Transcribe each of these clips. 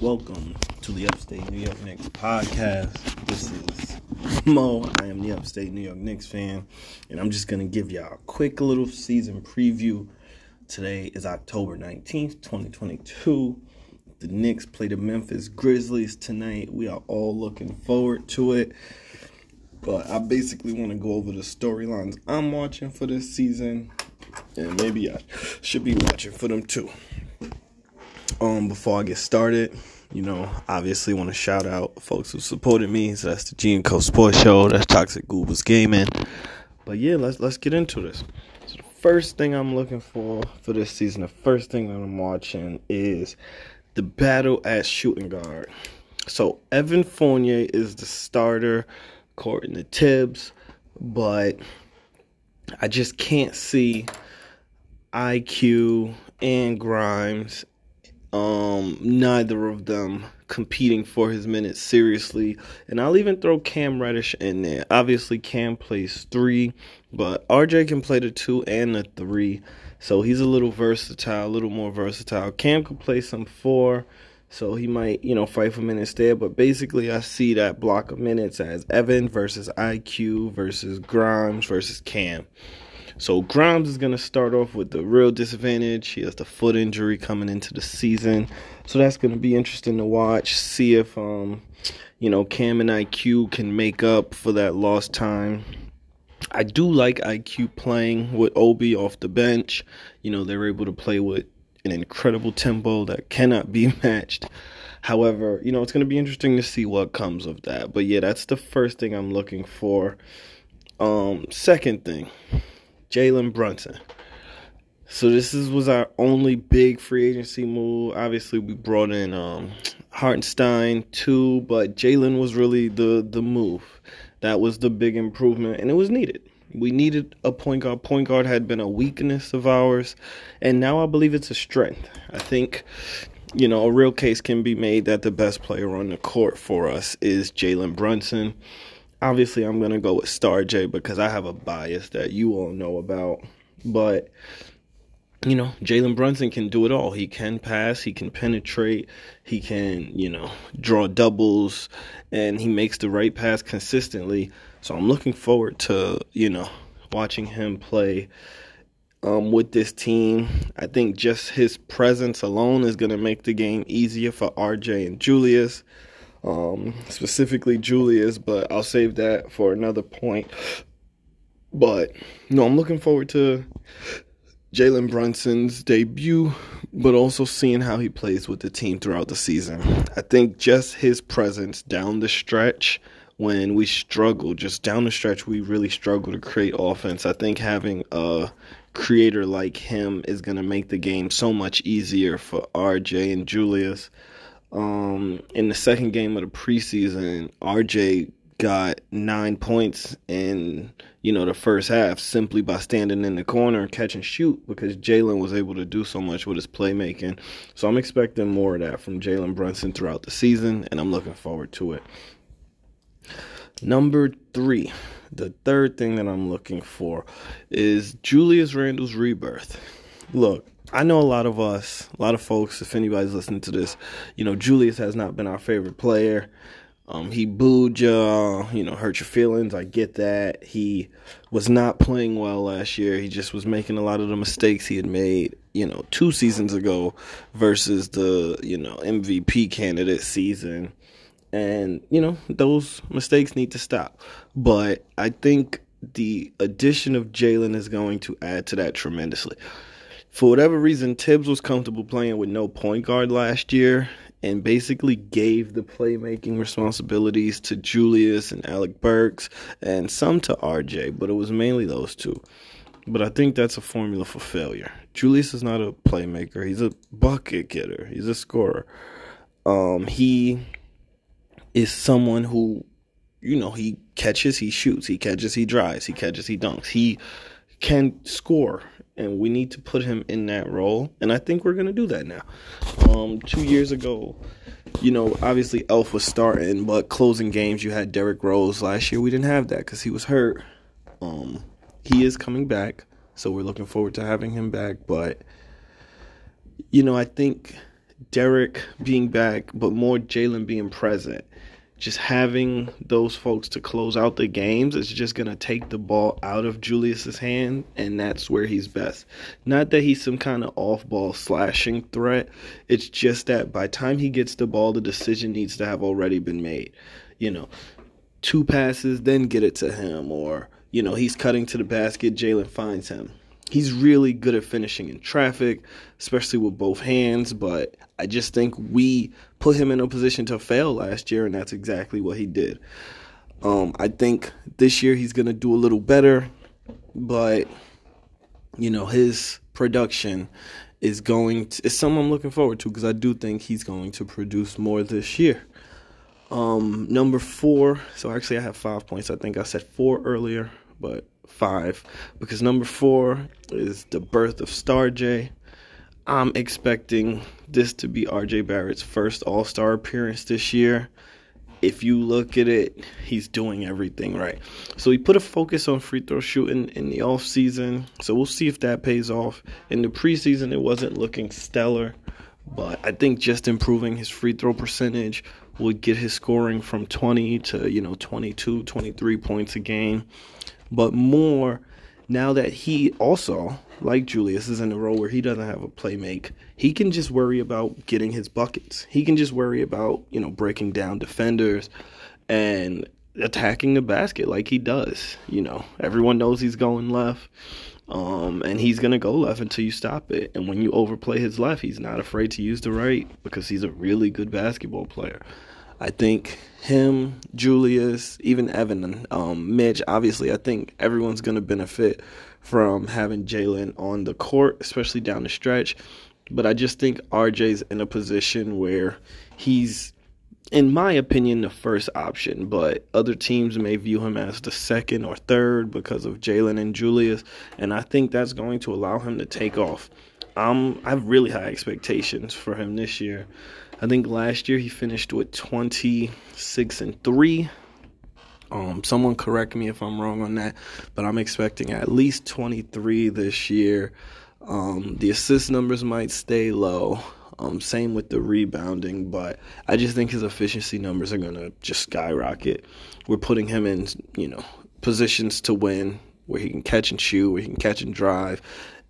Welcome to the Upstate New York Knicks podcast. This is Mo. I am the Upstate New York Knicks fan, and I'm just going to give y'all a quick little season preview. Today is October 19th, 2022. The Knicks play the Memphis Grizzlies tonight. We are all looking forward to it. But I basically want to go over the storylines I'm watching for this season, and maybe I should be watching for them too. Before I get started, obviously want to shout out folks who supported me. So that's the Gene Co Sports Show. That's Toxic Goober's Gaming. But yeah, let's get into this. So the first thing I'm looking for this season, the first thing that I'm watching is the battle at shooting guard. So Evan Fournier is the starter, according to Tibbs, but I just can't see IQ and Grimes, neither of them competing for his minutes seriously. And I'll even throw Cam Reddish in there. Obviously, Cam plays three, but RJ can play the two and the three. So he's a little more versatile. Cam could play some four, so he might, fight for minutes there. But basically, I see that block of minutes as Evan versus IQ versus Grimes versus Cam. So Grimes is going to start off with the real disadvantage. He has the foot injury coming into the season. So that's going to be interesting to watch. See if, Cam and IQ can make up for that lost time. I do like IQ playing with Obi off the bench. They're able to play with an incredible tempo that cannot be matched. However, it's going to be interesting to see what comes of that. But, yeah, that's the first thing I'm looking for. Second thing. Jalen Brunson. So was our only big free agency move. Obviously, we brought in Hartenstein too, but Jalen was really the move. That was the big improvement, and it was needed. We needed a point guard. Point guard had been a weakness of ours, and now I believe it's a strength. I think, a real case can be made that the best player on the court for us is Jalen Brunson. Obviously, I'm going to go with Star J because I have a bias that you all know about. But, Jalen Brunson can do it all. He can pass. He can penetrate. He can, draw doubles. And he makes the right pass consistently. So I'm looking forward to, watching him play with this team. I think just his presence alone is going to make the game easier for RJ and Julius. Specifically Julius, but I'll save that for another point. But, I'm looking forward to Jalen Brunson's debut, but also seeing how he plays with the team throughout the season. I think just his presence down the stretch when we struggle, we really struggle to create offense. I think having a creator like him is going to make the game so much easier for RJ and Julius. In the second game of the preseason, RJ got 9 points in, the first half simply by standing in the corner and catch and shoot because Jalen was able to do so much with his playmaking. So I'm expecting more of that from Jalen Brunson throughout the season, and I'm looking forward to it. Number three, the third thing that I'm looking for is Julius Randle's rebirth. Look, I know a lot of folks, if anybody's listening to this, Julius has not been our favorite player. He booed y'all, hurt your feelings. I get that. He was not playing well last year. He just was making a lot of the mistakes he had made, 2 seasons ago versus the, MVP candidate season. And, those mistakes need to stop. But I think the addition of Jalen is going to add to that tremendously. For whatever reason, Tibbs was comfortable playing with no point guard last year and basically gave the playmaking responsibilities to Julius and Alec Burks and some to RJ, but it was mainly those two. But I think that's a formula for failure. Julius is not a playmaker. He's a bucket getter. He's a scorer. He is someone who, he catches, he shoots, he catches, he drives, he catches, he dunks. He can score. And we need to put him in that role. And I think we're going to do that now. 2 years ago, obviously Elf was starting. But closing games, you had Derrick Rose. Last year, we didn't have that because he was hurt. He is coming back. So we're looking forward to having him back. But, I think Derrick being back, but more Jalen being present. Just having those folks to close out the games is just going to take the ball out of Julius's hand, and that's where he's best. Not that he's some kind of off-ball slashing threat. It's just that by the time he gets the ball, the decision needs to have already been made. You know, two passes, then get it to him. Or, you know, he's cutting to the basket, Jalen finds him. He's really good at finishing in traffic, especially with both hands, but I just think we put him in a position to fail last year, and that's exactly what he did. I think this year he's going to do a little better, but, you know, his production is something I'm looking forward to because I do think he's going to produce more this year. Number four, so actually I have 5 points. I think I said four earlier, but 5, because number 4 is the birth of Star J. I'm expecting this to be RJ Barrett's first All-Star appearance this year. If you look at it, he's doing everything right. So he put a focus on free throw shooting in the offseason, so we'll see if that pays off. In the preseason, it wasn't looking stellar, but I think just improving his free throw percentage would get his scoring from 20 to, 22, 23 points a game. But more, now that he also, like Julius, is in a role where he doesn't have a playmake, he can just worry about getting his buckets. He can just worry about, breaking down defenders and attacking the basket like he does. Everyone knows he's going left, and he's going to go left until you stop it. And when you overplay his left, he's not afraid to use the right because he's a really good basketball player. I think him, Julius, even Evan, Mitch, obviously, I think everyone's going to benefit from having Jalen on the court, especially down the stretch. But I just think RJ's in a position where he's, in my opinion, the first option. But other teams may view him as the second or third because of Jalen and Julius. And I think that's going to allow him to take off. I have really high expectations for him this year. I think last year he finished with 26-3. Someone correct me if I'm wrong on that, but I'm expecting at least 23 this year. The assist numbers might stay low. Same with the rebounding, but I just think his efficiency numbers are going to just skyrocket. We're putting him in, positions to win where he can catch and shoot, where he can catch and drive,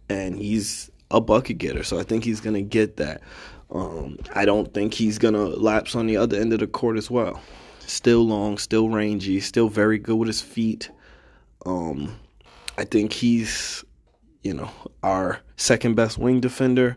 and he's a bucket getter, so I think he's going to get that. I don't think he's going to lapse on the other end of the court as well. Still long, still rangy, still very good with his feet. I think he's, our second best wing defender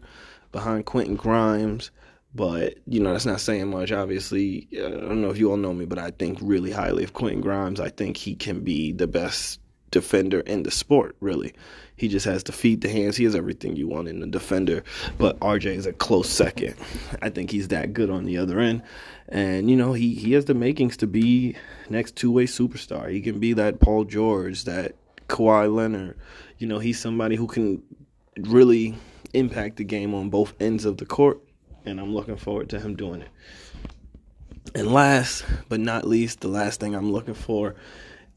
behind Quentin Grimes. But, that's not saying much, obviously. I don't know if you all know me, but I think really highly of Quentin Grimes. I think he can be the best defender in the sport, really. He just has the feet, the hands. He has everything you want in a defender, but RJ is a close second. I think he's that good on the other end, and he has the makings to be next two-way superstar. He can be that Paul George, that Kawhi Leonard. He's somebody who can really impact the game on both ends of the court, and I'm looking forward to him doing it. And last but not least, the last thing I'm looking for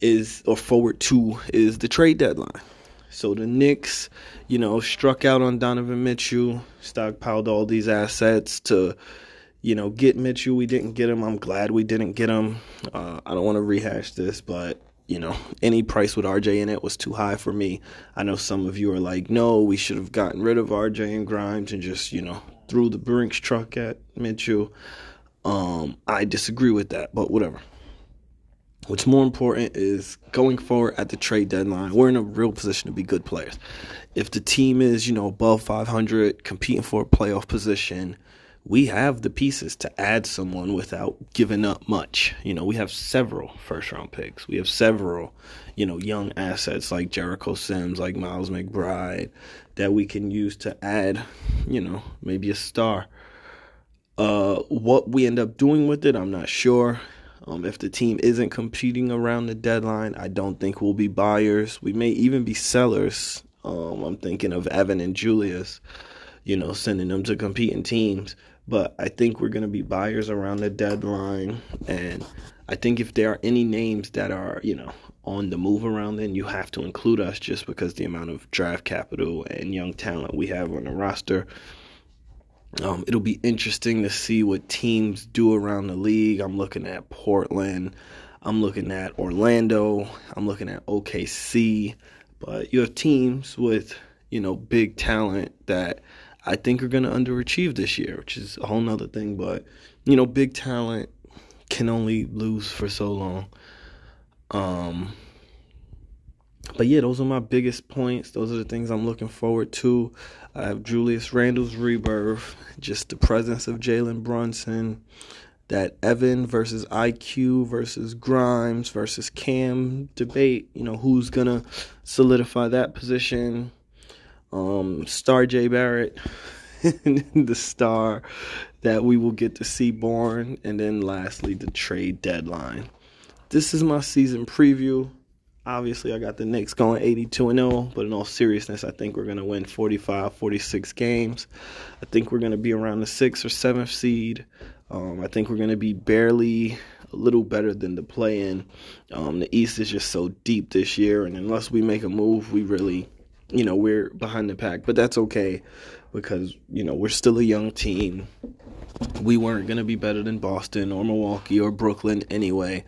is the trade deadline. So the Knicks, struck out on Donovan Mitchell, stockpiled all these assets to, get Mitchell. We didn't get him. I'm glad we didn't get him. I don't want to rehash this, but, any price with RJ in it was too high for me. I know some of you are like, no, we should have gotten rid of RJ and Grimes and just, threw the Brinks truck at Mitchell. I disagree with that, but whatever. What's more important is going forward at the trade deadline, we're in a real position to be good players. If the team is, above 500, competing for a playoff position, we have the pieces to add someone without giving up much. We have several first-round picks. We have several, young assets like Jericho Sims, like Miles McBride, that we can use to add, maybe a star. What we end up doing with it, I'm not sure. If the team isn't competing around the deadline, I don't think we'll be buyers. We may even be sellers. I'm thinking of Evan and Julius, sending them to competing teams. But I think we're going to be buyers around the deadline. And I think if there are any names that are, on the move around, then you have to include us just because the amount of draft capital and young talent we have on the roster. It'll be interesting to see what teams do around the league. I'm looking at Portland. I'm looking at Orlando. I'm looking at OKC. But you have teams with, you know, big talent that I think are going to underachieve this year, which is a whole nother thing. But, you know, big talent can only lose for so long. But, yeah, those are my biggest points. Those are the things I'm looking forward to. I have Julius Randle's rebirth, just the presence of Jalen Brunson, that Evan versus IQ versus Grimes versus Cam debate, you know, who's going to solidify that position. RJ Barrett, the star that we will get to see born. And then lastly, the trade deadline. This is my season preview. Obviously, I got the Knicks going 82-0, but in all seriousness, I think we're going to win 45, 46 games. I think we're going to be around the 6th or 7th seed. I think we're going to be barely a little better than the play-in. The East is just so deep this year, and unless we make a move, we really, you know, we're behind the pack. But that's okay because, you know, we're still a young team. We weren't going to be better than Boston or Milwaukee or Brooklyn anyway.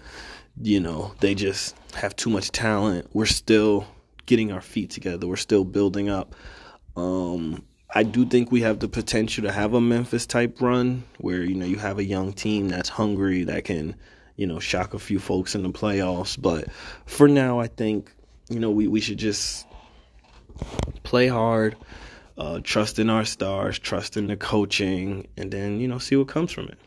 You know, they just have too much talent. We're still getting our feet together. We're still building up. I do think we have the potential to have a Memphis-type run where, you know, you have a young team that's hungry, that can, you know, shock a few folks in the playoffs. But for now, I think, you know, we should just play hard, trust in our stars, trust in the coaching, and then, you know, see what comes from it.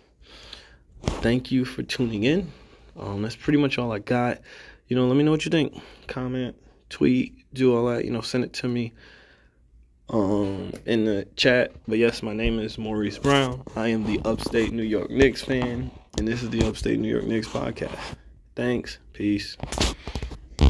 Thank you for tuning in. That's pretty much all I got. You know, let me know what you think. Comment, tweet, do all that. You know, send it to me in the chat. But, yes, my name is Maurice Brown. I am the Upstate New York Knicks fan, and this is the Upstate New York Knicks podcast. Thanks. Peace.